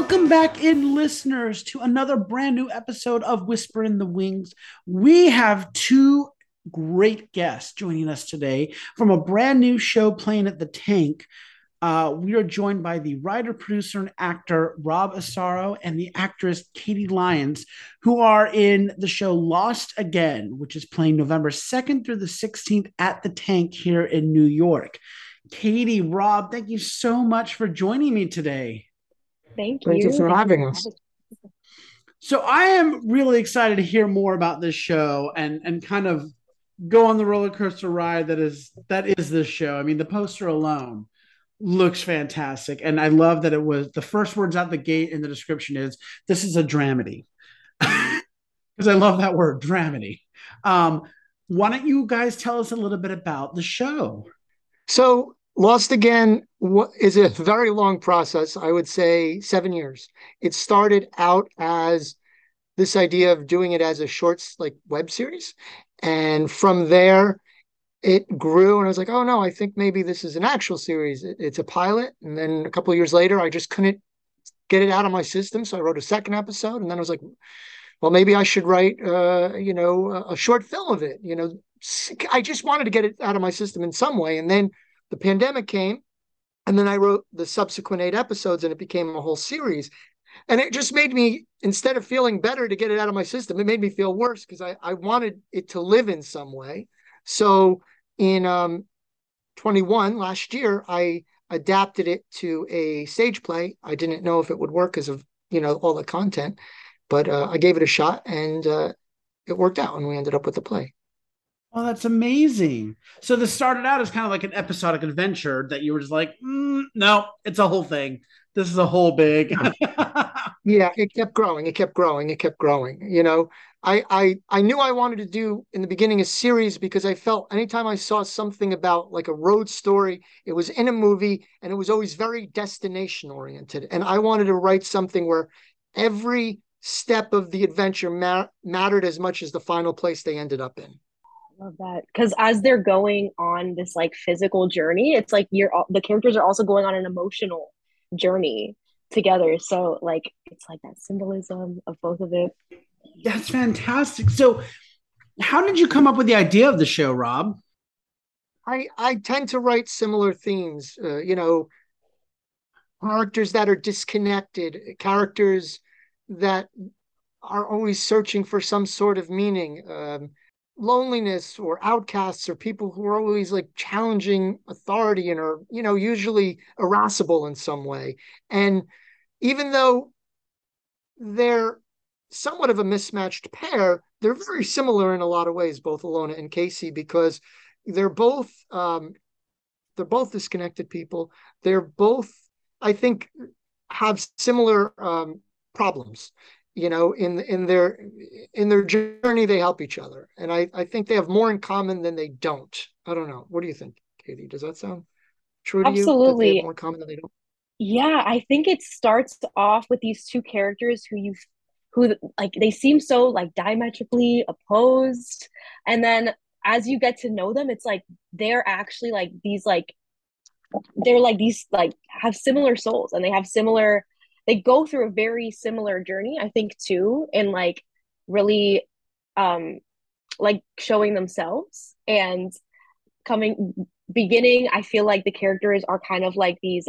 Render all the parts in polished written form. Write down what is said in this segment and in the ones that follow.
Welcome back in, listeners, to another brand new episode of Whisper in the Wings. We have two great guests joining us today from a brand new show playing at The Tank. We are joined by the writer, producer, and actor Rob Asaro and the actress Katie Lyons, who are in the show Lost Again, which is playing November 2nd through the 16th at The Tank here in New York. Katie, Rob, thank you so much for joining me today. Thank you for having us. So I am really excited to hear more about this show and kind of go on the roller coaster ride that is this show. I mean, the poster alone looks fantastic, and I love that it was the first words out the gate in the description is this is a dramedy, because I love that word, dramedy. Why don't you guys tell us a little bit about the show? So Lost Again is a very long process. I would say 7 years. It started out as this idea of doing it as a shorts, like web series, and from there it grew, and I was like, oh no, I think maybe this is an actual series. It's a pilot. And then a couple of years later, I just couldn't get it out of my system. So I wrote a second episode, and then I was like, well, maybe I should write, a short film of it. You know, I just wanted to get it out of my system in some way. And then the pandemic came, and then I wrote the subsequent 8 episodes, and it became a whole series. And it just made me, instead of feeling better to get it out of my system, it made me feel worse, because I wanted it to live in some way. So in 21 last year, I adapted it to a stage play. I didn't know if it would work because of, all the content, but I gave it a shot, and it worked out, and we ended up with the play. Oh, that's amazing. So this started out as kind of like an episodic adventure that you were just like, no, it's a whole thing. This is a whole big. Yeah, it kept growing. I knew I wanted to do in the beginning a series, because I felt anytime I saw something about like a road story, it was in a movie, and it was always very destination oriented. And I wanted to write something where every step of the adventure mattered as much as the final place they ended up in. I love that, because as they're going on this like physical journey, it's like the characters are also going on an emotional journey together. So like it's like that symbolism of both of it. That's fantastic. So how did you come up with the idea of the show, Rob? I tend to write similar themes, characters that are disconnected, characters that are always searching for some sort of meaning, loneliness or outcasts or people who are always like challenging authority and are, usually irascible in some way. And even though they're somewhat of a mismatched pair, they're very similar in a lot of ways, both Ilona and Casey, because they're both disconnected people. They're both, I think, have similar problems. In their journey, they help each other. And I think they have more in common than they don't. I don't know. What do you think, Katie? Does that sound true to you? Absolutely. They have more in common than they don't? Yeah, I think it starts off with these two characters who like they seem so like diametrically opposed. And then as you get to know them, it's like they're actually like these have similar souls, and they have similar, they go through a very similar journey, I think, too, in like really like showing themselves and beginning. I feel like the characters are kind of like these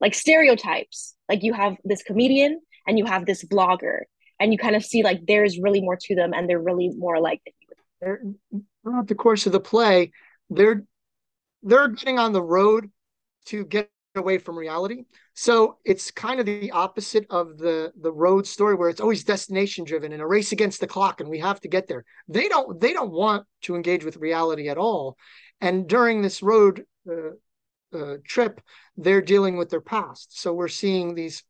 like stereotypes. Like you have this comedian and you have this blogger, and you kind of see like there's really more to them, and they're really more like. Throughout the course of the play, they're getting on the road to get away from reality. So it's kind of the opposite of the road story, where it's always destination driven and a race against the clock, and we have to get there. They don't want to engage with reality at all. And during this road trip, they're dealing with their past. So we're seeing these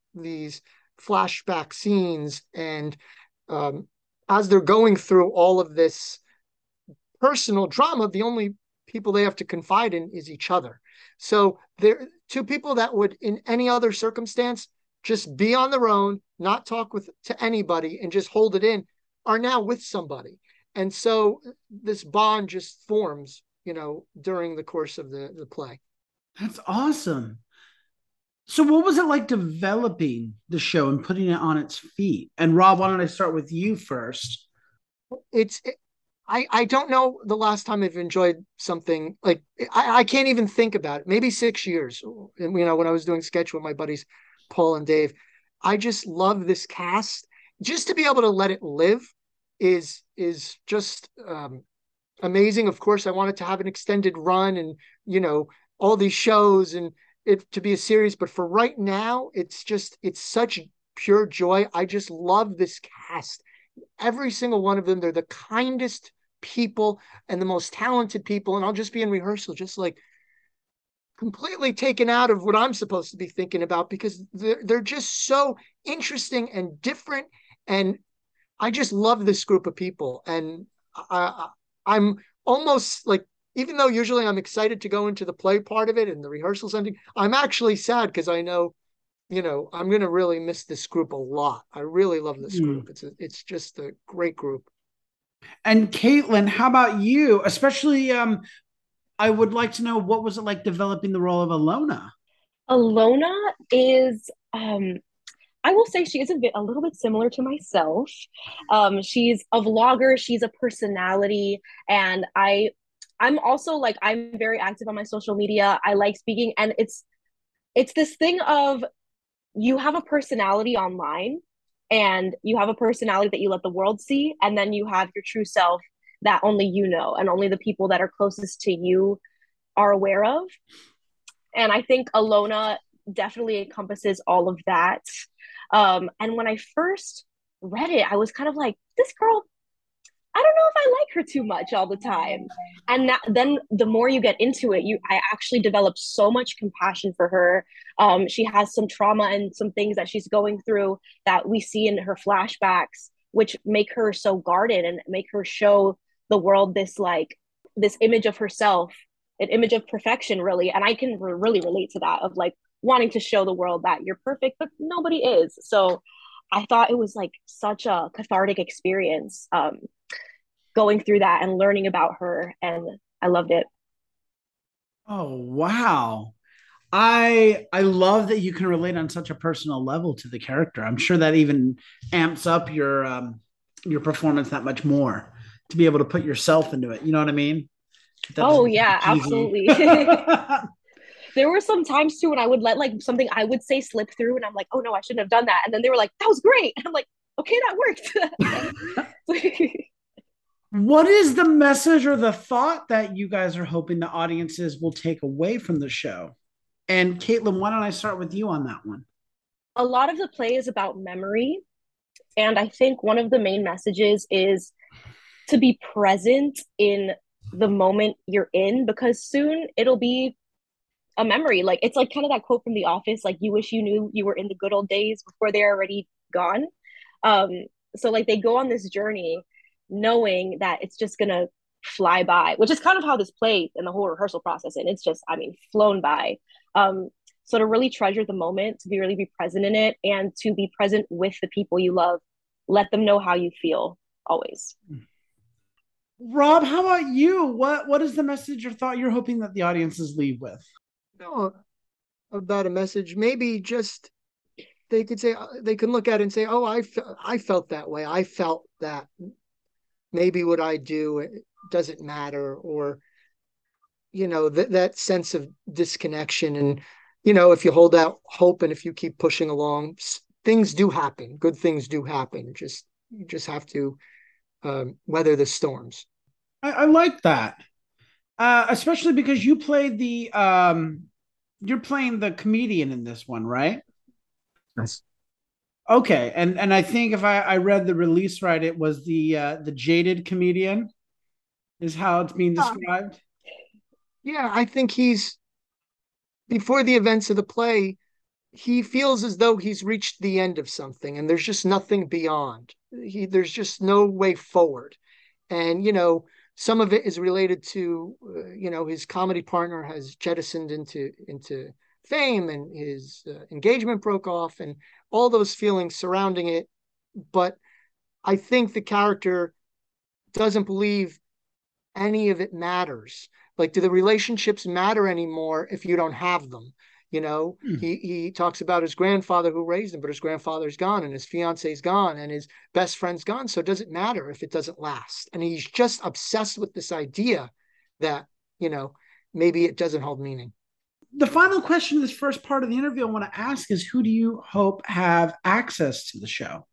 flashback scenes, and as they're going through all of this personal drama, the only people they have to confide in is each other. So they're two people that would, in any other circumstance, just be on their own, not talk to anybody, and just hold it in, are now with somebody. And so this bond just forms, during the course of the play. That's awesome. So what was it like developing the show and putting it on its feet? And Rob, why don't I start with you first? I don't know the last time I've enjoyed something like I can't even think about it. Maybe 6 years, you know, when I was doing sketch with my buddies, Paul and Dave. I just love this cast. Just to be able to let it live is just amazing. Of course, I wanted to have an extended run and, you know, all these shows and it to be a series. But for right now, it's just, it's such pure joy. I just love this cast. Every single one of them, they're the kindest people and the most talented people. And I'll just be in rehearsal, just like completely taken out of what I'm supposed to be thinking about, because they're just so interesting and different. And I just love this group of people. And I'm almost like, even though usually I'm excited to go into the play part of it and the rehearsals ending, I'm actually sad because I know, you know, I'm going to really miss this group a lot. I really love this group. It's just a great group. And Caitlin, how about you? Especially, I would like to know, what was it like developing the role of Alona? Alona is, I will say she is a little bit similar to myself. She's a vlogger. She's a personality. And I'm also like, I'm very active on my social media. I like speaking. And it's this thing of, you have a personality online and you have a personality that you let the world see. And then you have your true self that only you know, and only the people that are closest to you are aware of. And I think Alona definitely encompasses all of that. And when I first read it, I was kind of like, this girl, I don't know if I like her too much all the time. And then the more you get into it, I actually developed so much compassion for her. She has some trauma and some things that she's going through that we see in her flashbacks, which make her so guarded and make her show the world this, like, this image of herself, an image of perfection, really. And I can really relate to that, of like wanting to show the world that you're perfect, but nobody is. So I thought it was like such a cathartic experience, going through that and learning about her, and I loved it. Oh, wow. I love that you can relate on such a personal level to the character. I'm sure that even amps up your performance that much more, to be able to put yourself into it. You know what I mean? Oh yeah, absolutely. There were some times too when I would let like something I would say slip through and I'm like, oh no, I shouldn't have done that. And then they were like, that was great. And I'm like, okay, that worked. What is the message or the thought that you guys are hoping the audiences will take away from the show? And Caitlin, why don't I start with you on that one? A lot of the play is about memory. And I think one of the main messages is to be present in the moment you're in, because soon it'll be a memory. Like, it's like kind of that quote from The Office, like, you wish you knew you were in the good old days before they're already gone. So like they go on this journey knowing that it's just going to fly by, which is kind of how this played in the whole rehearsal process. And it's just, I mean, flown by. So to really treasure the moment, to be really be present in it, and to be present with the people you love, let them know how you feel always. Rob, how about you? What is the message or thought you're hoping that the audiences leave with? No, about a message, maybe just, they could say, they can look at it and say, oh, I felt that way. I felt that maybe what I do, it doesn't matter. Or, you know, that sense of disconnection. And, you know, if you hold out hope and if you keep pushing along, things do happen. Good things do happen. Just, you just have to weather the storms. I like that. Especially because you played you're playing the comedian in this one, right? Yes. Okay. And I think if I read the release right, it was the jaded comedian is how it's being described. Yeah, I think he's, before the events of the play, he feels as though he's reached the end of something and there's just nothing beyond. There's just no way forward. And, you know, some of it is related to, you know, his comedy partner has jettisoned into fame and his engagement broke off and all those feelings surrounding it. But I think the character doesn't believe any of it matters. Like, do the relationships matter anymore if you don't have them? You know, he talks about his grandfather who raised him, but his grandfather's gone and his fiance's gone and his best friend's gone. So it doesn't matter if it doesn't last. And he's just obsessed with this idea that, you know, maybe it doesn't hold meaning. The final question of this first part of the interview I want to ask is, who do you hope have access to the show?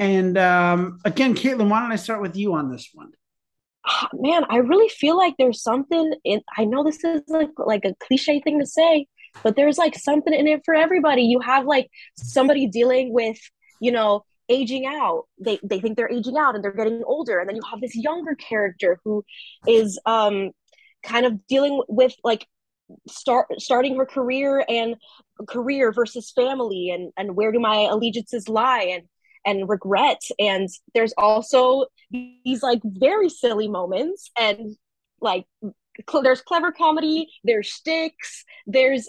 And again, Caitlin, why don't I start with you on this one? Oh, man, I really feel like there's something in, I know this is like a cliche thing to say, but there's like something in it for everybody. You have like somebody dealing with, you know, aging out. They think they're aging out and they're getting older. And then you have this younger character who is kind of dealing with like starting her career and career versus family and where do my allegiances lie and regret. And there's also these like very silly moments and like there's clever comedy, there's shticks, there's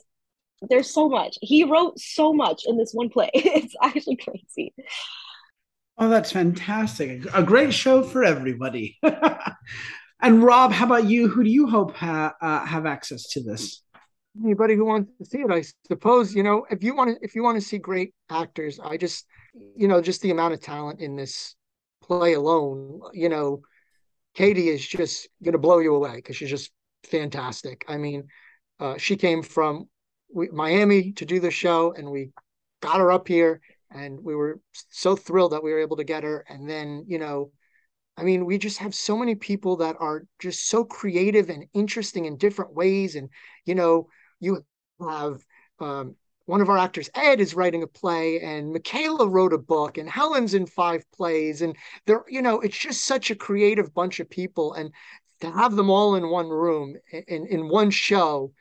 so much. He wrote so much in this one play. It's actually crazy. Oh, that's fantastic. A great show for everybody. And Rob, how about you? Who do you hope have access to this? Anybody who wants to see it, I suppose. You know, if you want to see great actors, I just, you know, just the amount of talent in this play alone, you know, Katie is just going to blow you away because she's just fantastic. I mean, she came from Miami to do the show, and we got her up here, and we were so thrilled that we were able to get her. And then, you know, I mean, we just have so many people that are just so creative and interesting in different ways. And, you know, you have one of our actors, Ed, is writing a play, and Michaela wrote a book, and Helen's in 5 plays. And they're, you know, it's just such a creative bunch of people. And to have them all in one room, in one show,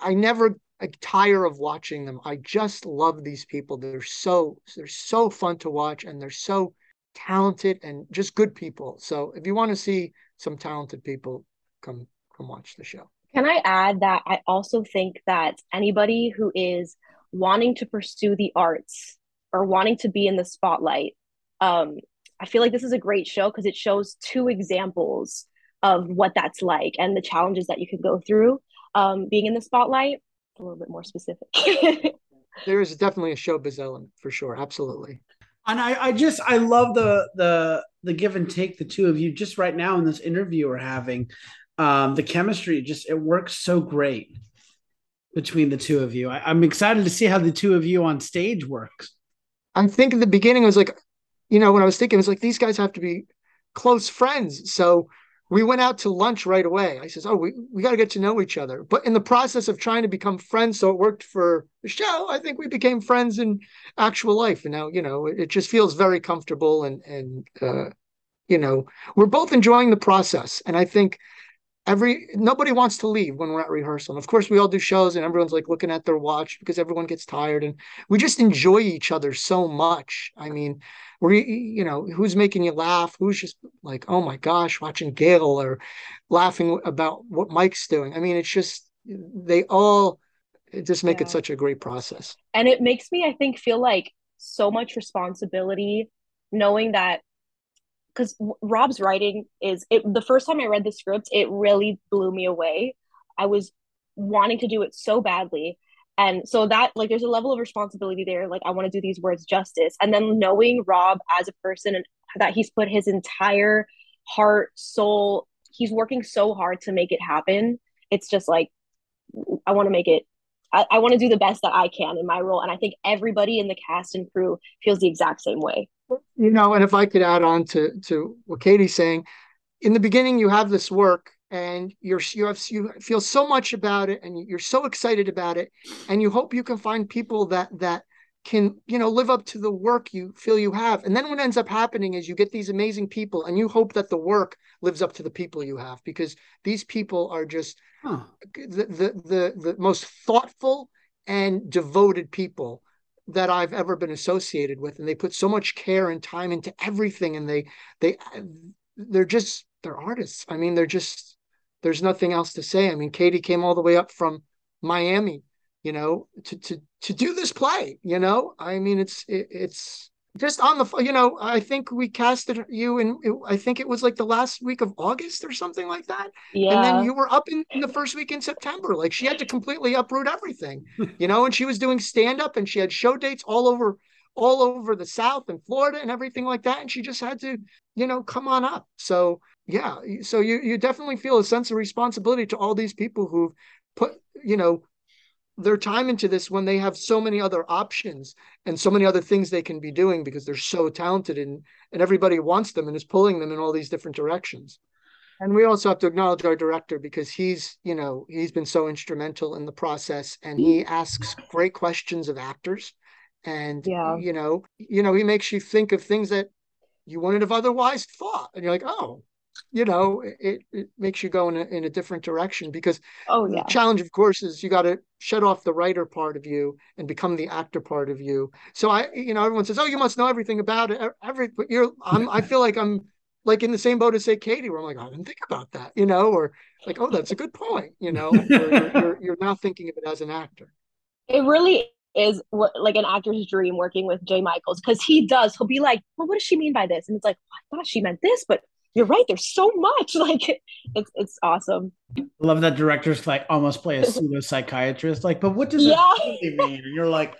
I never tire of watching them. I just love these people. They're so fun to watch, and they're so talented and just good people. So if you want to see some talented people, come watch the show. Can I add that I also think that anybody who is wanting to pursue the arts or wanting to be in the spotlight, I feel like this is a great show because it shows 2 examples of what that's like and the challenges that you can go through being in the spotlight. A little bit more specific. There is definitely a showbiz element for sure. Absolutely. And I love the give and take the two of you just right now in this interview are having. The chemistry it works so great between the two of you. I'm excited to see how the two of you on stage works. I think at the beginning I was like, you know, when I was thinking, it was like, these guys have to be close friends. So we went out to lunch right away. I says, oh, we got to get to know each other. But in the process of trying to become friends, so it worked for the show, I think we became friends in actual life. And now, you know, it just feels very comfortable. And you know, we're both enjoying the process. And I think nobody wants to leave when we're at rehearsal. And of course, we all do shows and everyone's like looking at their watch because everyone gets tired. And we just enjoy each other so much. I mean, you know, who's making you laugh? Who's just like, oh my gosh, watching Gail or laughing about what Mike's doing. I mean, it's just, they all just make it such a great process. And it makes me, I think, feel like so much responsibility knowing that, because Rob's writing the first time I read the script, it really blew me away. I was wanting to do it so badly. And so that, like, there's a level of responsibility there. Like, I want to do these words justice. And then knowing Rob as a person and that he's put his entire heart, soul, he's working so hard to make it happen. It's just like, I want to make it, I want to do the best that I can in my role. And I think everybody in the cast and crew feels the exact same way. You know, and if I could add on to what Katie's saying, in the beginning, you have this work and you feel so much about it and you're so excited about it. And you hope you can find people that can, you know, live up to the work you feel you have. And then what ends up happening is you get these amazing people and you hope that the work lives up to the people you have, because these people are just the most thoughtful and devoted people that I've ever been associated with. And they put so much care and time into everything. And they're artists. I mean, there's nothing else to say. I mean, Katie came all the way up from Miami, you know, to do this play, you know, I mean, it's just on the, you know, I think we casted you in, I think it was like the last week of August or something like that. Yeah. And then you were up in the first week in September. Like, she had to completely uproot everything, you know, and she was doing stand up and she had show dates all over the South and Florida and everything like that. And she just had to, you know, come on up. So, yeah. So you definitely feel a sense of responsibility to all these people who've put, you know, their time into this when they have so many other options and so many other things they can be doing because they're so talented and everybody wants them and is pulling them in all these different directions. And we also have to acknowledge our director because he's, you know, he's been so instrumental in the process and he asks great questions of actors. And, yeah. you know, he makes you think of things that you wouldn't have otherwise thought. And you're like, oh, you know, it makes you go in a different direction because the challenge, of course, is you got to shut off the writer part of you and become the actor part of you. So I, you know, everyone says, oh, you must know everything about it. I feel like I'm like in the same boat as, say, Katie, where I'm like, I didn't think about that, you know, or like, oh, that's a good point. You know, you're now thinking of it as an actor. It really is what, like an actor's dream working with Jay Michaels, because he'll be like, well, what does she mean by this? And it's like, well, I thought she meant this, but you're right, there's so much. Like it's awesome. I love that directors like almost play a pseudo psychiatrist, like, but what does that really mean? And you're like,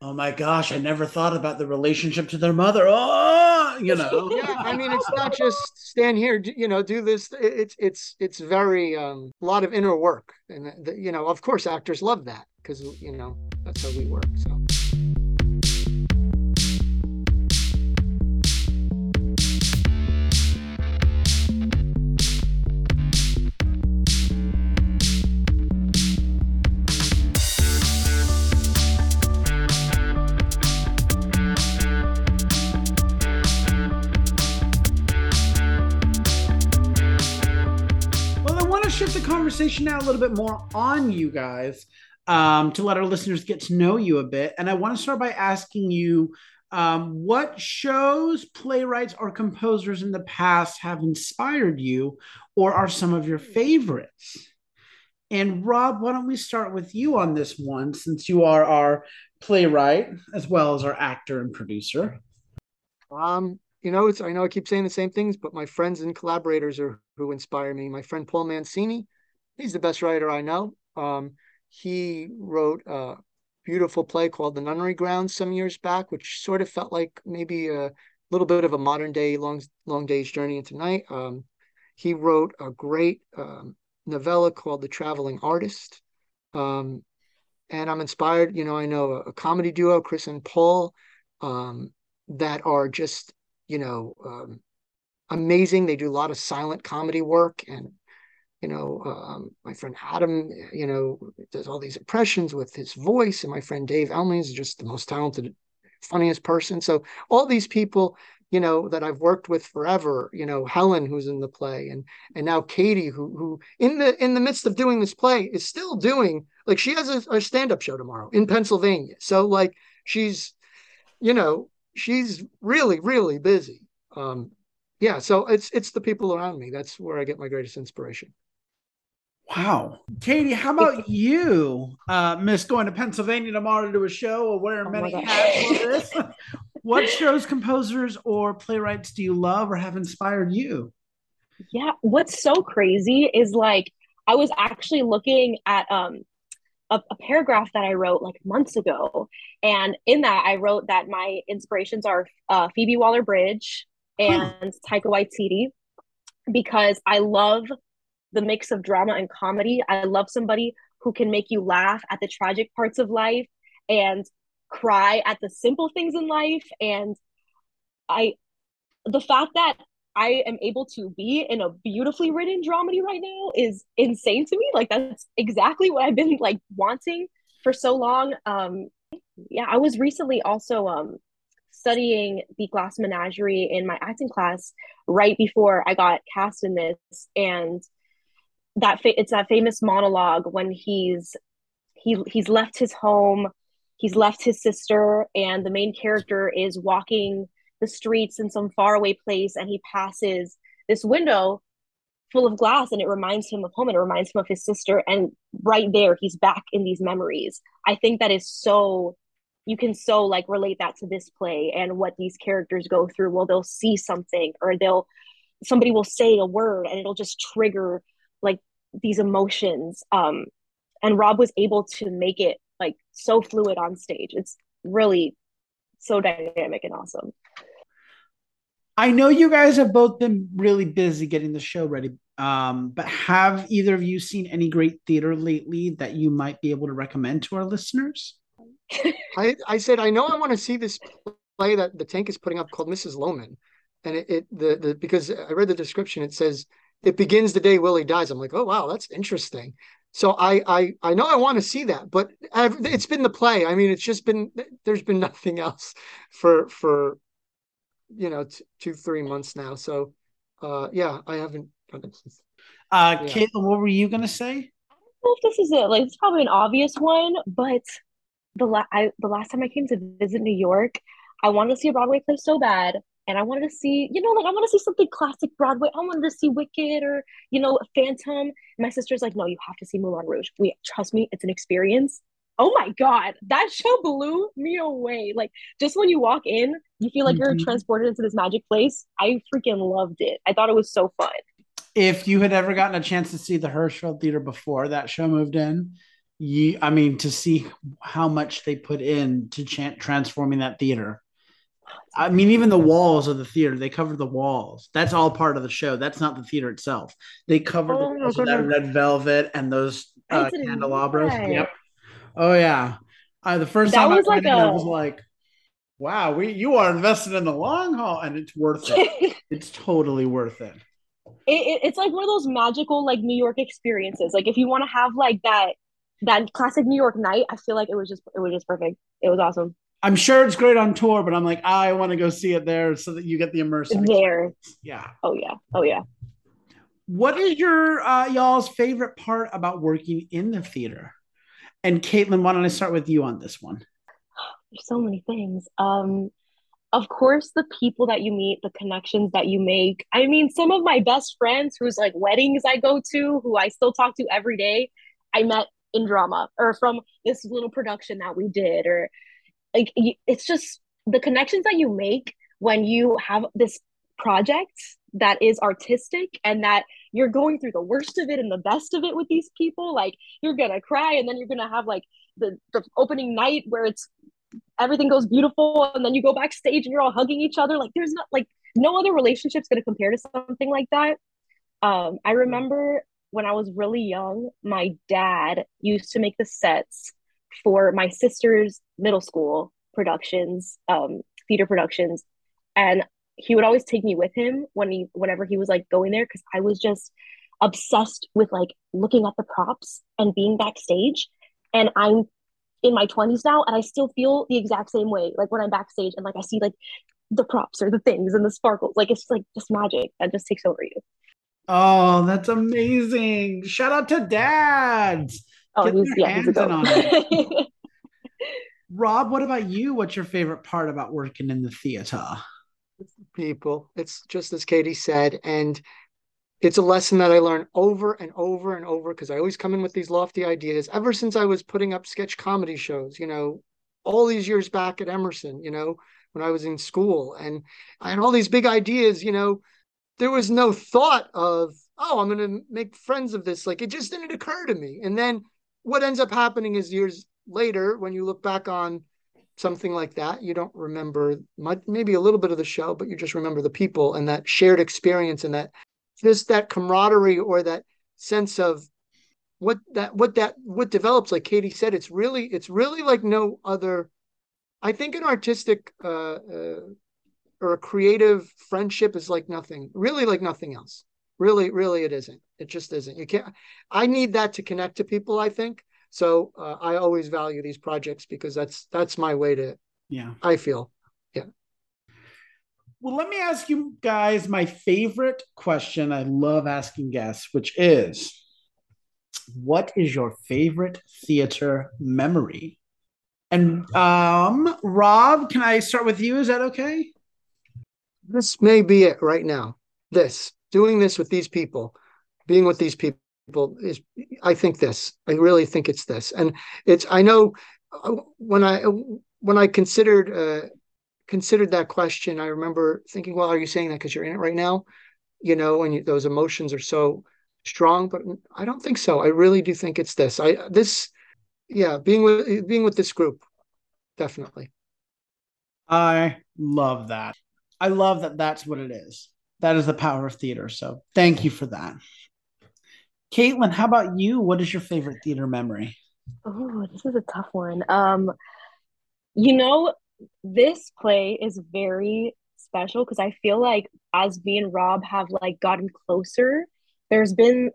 oh my gosh, I never thought about the relationship to their mother. Oh, you know. Yeah, I mean, it's not just stand here, you know, do this. It's very a lot of inner work, and you know, of course, actors love that because you know that's how we work. So. The conversation now a little bit more on you guys to let our listeners get to know you a bit, and I want to start by asking you what shows, playwrights, or composers in the past have inspired you or are some of your favorites. And Rob, why don't we start with you on this one, since you are our playwright as well as our actor and producer. You know, I know I keep saying the same things, but my friends and collaborators are who inspire me. My friend Paul Mancini, he's the best writer I know. He wrote a beautiful play called The Nunnery Ground some years back, which sort of felt like maybe a little bit of a modern day long day's journey into night. He wrote a great novella called The Traveling Artist. And I'm inspired, you know, I know a comedy duo, Chris and Paul, that are just, you know, amazing. They do a lot of silent comedy work. And, you know, my friend Adam, you know, does all these impressions with his voice. And my friend Dave Elman is just the most talented, funniest person. So all these people, you know, that I've worked with forever, you know, Helen, who's in the play, and now Katie, who in the midst of doing this play is still doing, like, she has a stand-up show tomorrow in Pennsylvania. So, like, she's, you know, she's really, really busy. Yeah, so it's the people around me. That's where I get my greatest inspiration. Wow. Katie, how about you, miss going to Pennsylvania tomorrow to do a show or wearing many hats? What shows, composers, or playwrights do you love or have inspired you? Yeah, what's so crazy is, like, I was actually looking at a paragraph that I wrote like months ago. And in that I wrote that my inspirations are Phoebe Waller-Bridge and Taika Waititi, because I love the mix of drama and comedy. I love somebody who can make you laugh at the tragic parts of life and cry at the simple things in life. And the fact that I am able to be in a beautifully written dramedy right now is insane to me. Like, that's exactly what I've been like wanting for so long. Yeah, I was recently also studying The Glass Menagerie in my acting class right before I got cast in this, and it's that famous monologue when he's left his home, he's left his sister, and the main character is walking the streets in some faraway place, and he passes this window full of glass, and it reminds him of home, and it reminds him of his sister, and right there he's back in these memories. I think that is so you can so like relate that to this play and what these characters go through. Well, they'll see something, or somebody will say a word and it'll just trigger like these emotions. And Rob was able to make it like so fluid on stage. It's really so dynamic and awesome. I know you guys have both been really busy getting the show ready, but have either of you seen any great theater lately that you might be able to recommend to our listeners? I said, I know I want to see this play that The Tank is putting up called Mrs. Loman. And because I read the description, it says, it begins the day Willie dies. I'm like, oh, wow, that's interesting. So I know I want to see that, but it's been the play. I mean, it's just been, there's been nothing else for you know, 2-3 months now. So yeah, I haven't. Caitlin, what were you going to say? I don't know if this is it. Like, it's probably an obvious one, but the last time I came to visit New York, I wanted to see a Broadway play so bad. And I wanted to see, you know, like I want to see something classic Broadway. I wanted to see Wicked or, you know, Phantom. And my sister's like, no, you have to see Moulin Rouge. Trust me, it's an experience. Oh my God, that show blew me away. Like just when you walk in, you feel like you're transported into this magic place. I freaking loved it. I thought it was so fun. If you had ever gotten a chance to see the Hirschfeld Theater before that show moved in, to see how much they put in to transforming that theater. I mean, even the walls of the theater, they covered the walls. That's all part of the show. That's not the theater itself. They covered the walls with that red velvet and those candelabras. Yep. Oh, yeah. The first time I was like, wow, you are invested in the long haul, and it's worth it. It's totally worth it. It's like one of those magical, like, New York experiences. Like, if you want to have, like, that classic New York night, I feel like it was just perfect. It was awesome. I'm sure it's great on tour, but I'm like, I want to go see it there so that you get the immersive there. Yeah. Oh, yeah. Oh, yeah. What is your y'all's favorite part about working in the theater? And Caitlin, why don't I start with you on this one? There's so many things. Of course, the people that you meet, the connections that you make. I mean, some of my best friends whose like weddings I go to, who I still talk to every day, I met in drama or from this little production that we did, or like, it's just the connections that you make when you have this project that is artistic and that you're going through the worst of it and the best of it with these people. Like, you're going to cry, and then you're going to have like the opening night where it's everything goes beautiful, and then you go backstage and you're all hugging each other. Like, there's not like no other relationship's going to compare to something like that. I remember when I was really young, my dad used to make the sets for my sister's middle school productions, theater productions. And he would always take me with him whenever he was like going there, because I was just obsessed with like looking at the props and being backstage. And I'm in my 20s now, and I still feel the exact same way. Like when I'm backstage and like I see like the props or the things and the sparkles, like it's like just magic that just takes over you. Oh, that's amazing. Shout out to dads. Oh, he's on it. Rob, what about you? What's your favorite part about working in the theater? It's the people. It's just as Katie said, and it's a lesson that I learn over and over and over, because I always come in with these lofty ideas. Ever since I was putting up sketch comedy shows, you know, all these years back at Emerson, you know, when I was in school, and I had all these big ideas, you know, there was no thought of, oh, I'm going to make friends of this. Like, it just didn't occur to me. And then what ends up happening is years later, when you look back on something like that, you don't remember much, maybe a little bit of the show, but you just remember the people and that shared experience and that just that camaraderie or that sense of what develops. Like Katie said, it's really like no other. I think an artistic or a creative friendship is like nothing, really, like nothing else. Really, really, it isn't. It just isn't. You can't. I need that to connect to people, I think. So I always value these projects because that's my way to. Yeah, I feel. Yeah. Well, let me ask you guys my favorite question I love asking guests, which is, what is your favorite theater memory? And Rob, can I start with you? Is that okay? This may be it right now. Doing this with these people, being with these people is, I think this. I really think it's this. And it's, I know when I when I considered that question, I remember thinking, well, are you saying that because you're in it right now? You know, and those emotions are so strong, but I don't think so. I really do think it's this. Being with this group, definitely. I love that. I love that. That's what it is. That is the power of theater. So thank you for that. Caitlin, how about you? What is your favorite theater memory? Oh, this is a tough one. You know, this play is very special because I feel like as me and Rob have like gotten closer, there's been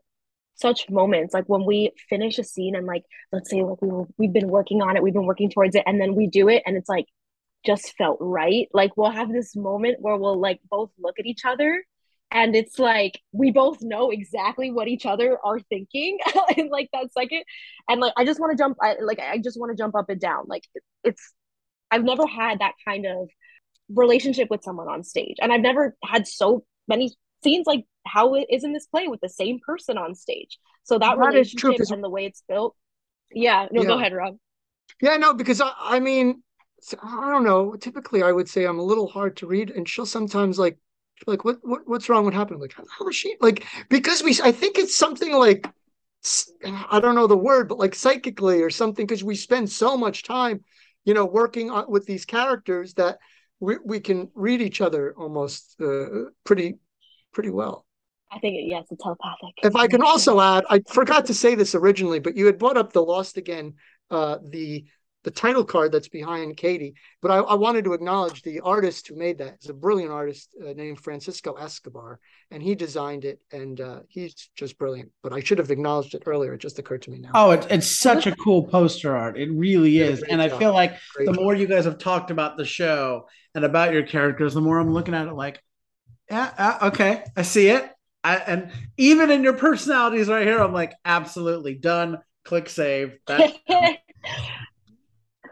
such moments like when we finish a scene and like, let's say like we've been working on it, we've been working towards it, and then we do it and it's like, just felt right. Like we'll have this moment where we'll like both look at each other and it's like we both know exactly what each other are thinking in like that second, and like I just want to jump up and down. Like it's, I've never had that kind of relationship with someone on stage, and I've never had so many scenes like how it is in this play with the same person on stage. So that relationship and the way it's built. Go ahead, Rob. Because I mean, I don't know. Typically, I would say I'm a little hard to read, and she'll sometimes like what's wrong? What happened? Like, how is she? Like, because I think it's something like, I don't know the word, but like psychically or something, because we spend so much time, you know, working on, with these characters that we can read each other almost pretty well. I think it's telepathic. If I can also add, I forgot to say this originally, but you had brought up the Lost Again, the title card that's behind Katie, but I wanted to acknowledge the artist who made that. It's a brilliant artist named Francisco Escobar, and he designed it, and he's just brilliant. But I should have acknowledged it earlier. It just occurred to me now. Oh, it's such a cool poster art. It really is. And I feel like the more you guys have talked about the show and about your characters, the more I'm looking at it like, okay, I see it. And even in your personalities right here, I'm like, absolutely done. Click save. That's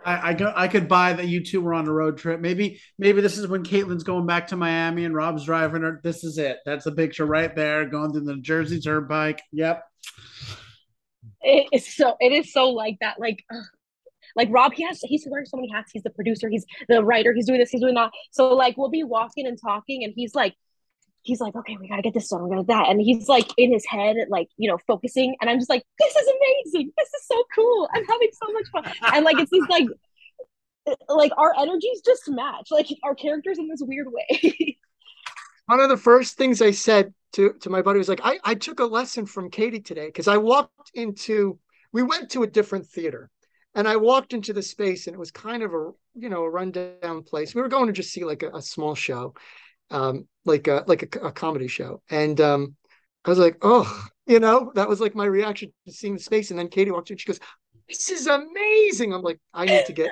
I could buy that you two were on a road trip. Maybe this is when Caitlin's going back to Miami and Rob's driving her. This is it. That's the picture right there, going through the Jersey Turnpike. Yep. It is so like that. Like Rob, he's wearing so many hats. He's the producer. He's the writer. He's doing this. He's doing that. So like we'll be walking and talking, and he's like, okay, we gotta get this done. We're gonna do that. And he's like in his head, like, you know, focusing. And I'm just like, this is amazing. This is so cool. I'm having so much fun. And like, it's this like our energies just match, like our characters in this weird way. One of the first things I said to my buddy was like, I took a lesson from Katie today. Cause we went to a different theater and I walked into the space and it was kind of a rundown place. We were going to just see like a small show. Like a comedy show. And I was like, oh, you know, that was like my reaction to seeing the space. And then Katie walked in, she goes, this is amazing. I'm like, I need to get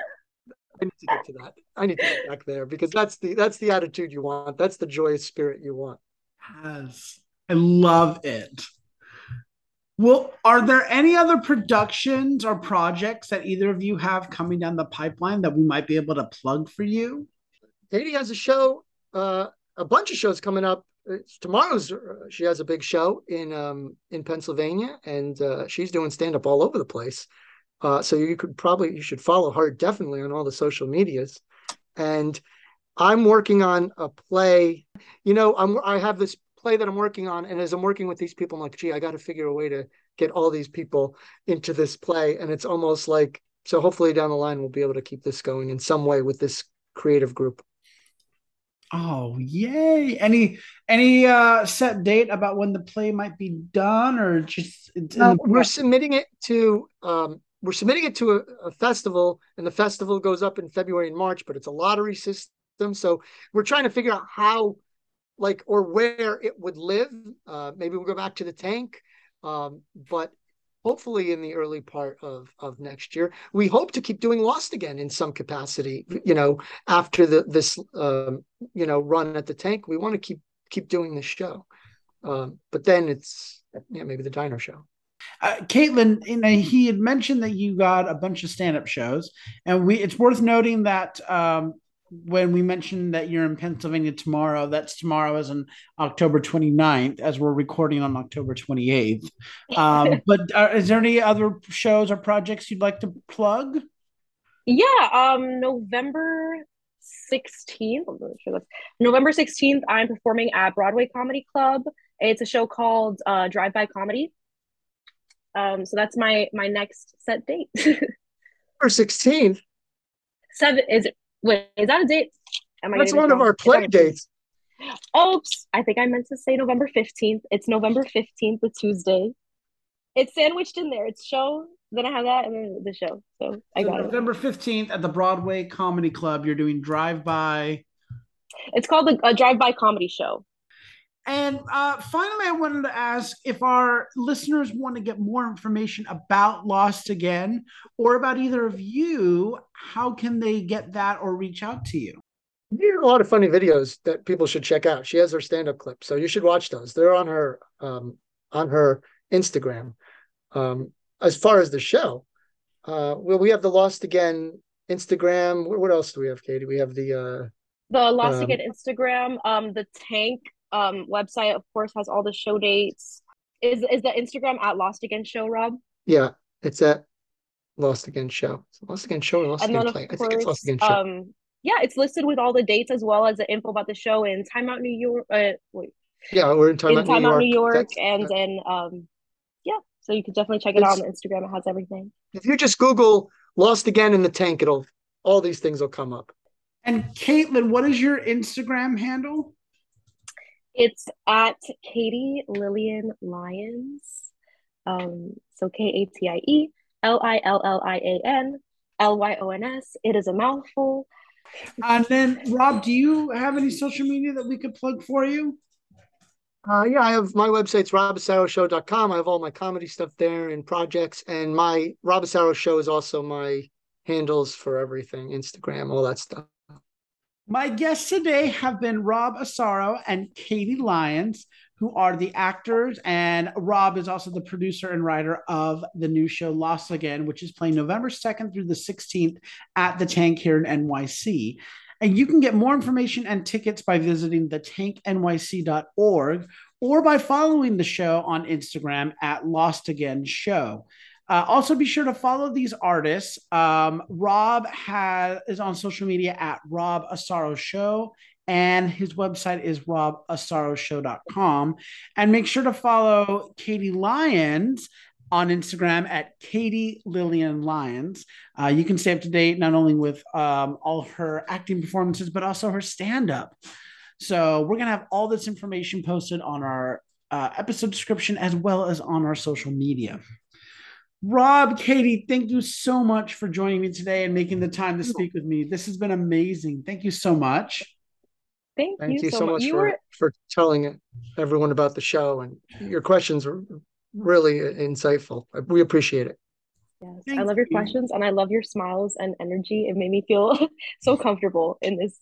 to that. I need to get back there, because that's the attitude you want. That's the joyous spirit you want. Yes. I love it. Well, are there any other productions or projects that either of you have coming down the pipeline that we might be able to plug for you? Katie has a show, a bunch of shows coming up. Tomorrow's she has a big show in Pennsylvania, and she's doing stand-up all over the place. So you should follow her definitely on all the social medias. And I'm working on a play. You know, I have this play that I'm working on, and as I'm working with these people, I'm like, gee, I got to figure a way to get all these people into this play. And it's almost like, so hopefully down the line, we'll be able to keep this going in some way with this creative group. Oh, yay. Any set date about when the play might be done, or just we're submitting it to a festival, and the festival goes up in February and March, but it's a lottery system. So we're trying to figure out how, like, or where it would live. Maybe we'll go back to the Tank, but hopefully in the early part of next year. We hope to keep doing Lost Again in some capacity, you know, after this run at the Tank. We want to keep doing this show. But then it's maybe the diner show. Caitlin, he had mentioned that you got a bunch of stand-up shows. And it's worth noting that when we mentioned that you're in Pennsylvania tomorrow, tomorrow is on October 29th, as we're recording on October 28th. But is there any other shows or projects you'd like to plug? Yeah, November 16th. I'm not sure that's November 16th. I'm performing at Broadway Comedy Club. It's a show called Drive By Comedy. So that's my next set date. November 16th. Is that a date? That's one of our play dates. Oops, I think I meant to say November 15th. It's November 15th, the Tuesday. It's sandwiched in there. It's show, then I have that, and then the show. So I got it. November 15th at the Broadway Comedy Club, you're doing Drive By. It's called the Drive By Comedy Show. And finally, I wanted to ask if our listeners want to get more information about Lost Again or about either of you, how can they get that or reach out to you? There are a lot of funny videos that people should check out. She has her stand-up clips, so you should watch those. They're on her Instagram. As far as the show, well, we have the Lost Again Instagram. What else do we have, Katie? We have the Lost Again Instagram. The Tank website, of course, has all the show dates. Is the Instagram at Lost Again Show, Rob? Yeah, it's at Lost Again Show. It's Lost Again Show and Lost Again Play. I think it's Lost Again Show. Yeah, it's listed with all the dates as well as the info about the show in Time Out New York. Yeah, we're in Time Out New York. And then, yeah, so you can definitely check it out on Instagram. It has everything. If you just Google Lost Again in the Tank, all these things will come up. And Caitlin, what is your Instagram handle? It's at Katie Lillian Lyons. So KatieLillianlyons. It is a mouthful. And then, Rob, do you have any social media that we could plug for you? Yeah, I have my website's robasaroshow.com. I have all my comedy stuff there and projects. And my Rob Asaro Show is also my handles for everything, Instagram, all that stuff. My guests today have been Rob Asaro and Katie Lyons, who are the actors, and Rob is also the producer and writer of the new show Lost Again, which is playing November 2nd through the 16th at The Tank here in NYC. And you can get more information and tickets by visiting thetanknyc.org or by following the show on Instagram at Lost Again Show. Also, be sure to follow these artists. Rob is on social media at Rob Asaro Show, and his website is robasaroshow.com. And make sure to follow Katie Lyons on Instagram at Katie Lillian Lyons. You can stay up to date not only with all her acting performances, but also her stand-up. So we're going to have all this information posted on our episode description as well as on our social media. Rob, Katie, thank you so much for joining me today and making the time to speak with me. This has been amazing. Thank you so much. Thank you so much for telling everyone about the show, and your questions were really insightful. We appreciate it. Yes, I love your questions, and I love your smiles and energy. It made me feel so comfortable in this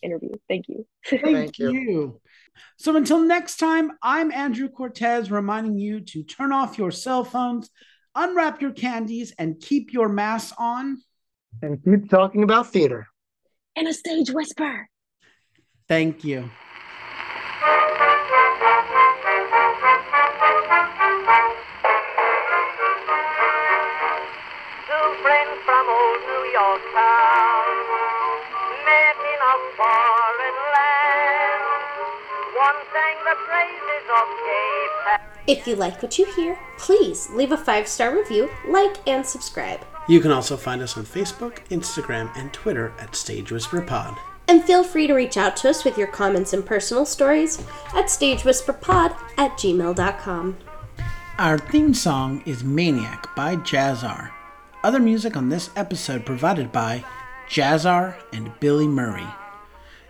interview. Thank you. Thank you. So until next time, I'm Andrew Cortez, reminding you to turn off your cell phones, unwrap your candies, and keep your masks on. And keep talking about theater. And a stage whisper. Thank you. Two friends from old New York town met in a foreign land. One sang the praises of Cape Town. If you like what you hear, please leave a 5-star review, like, and subscribe. You can also find us on Facebook, Instagram, and Twitter at Stage Whisper Pod. And feel free to reach out to us with your comments and personal stories at stagewhisperpod@gmail.com. Our theme song is Maniac by Jazzar. Other music on this episode provided by Jazzar and Billy Murray.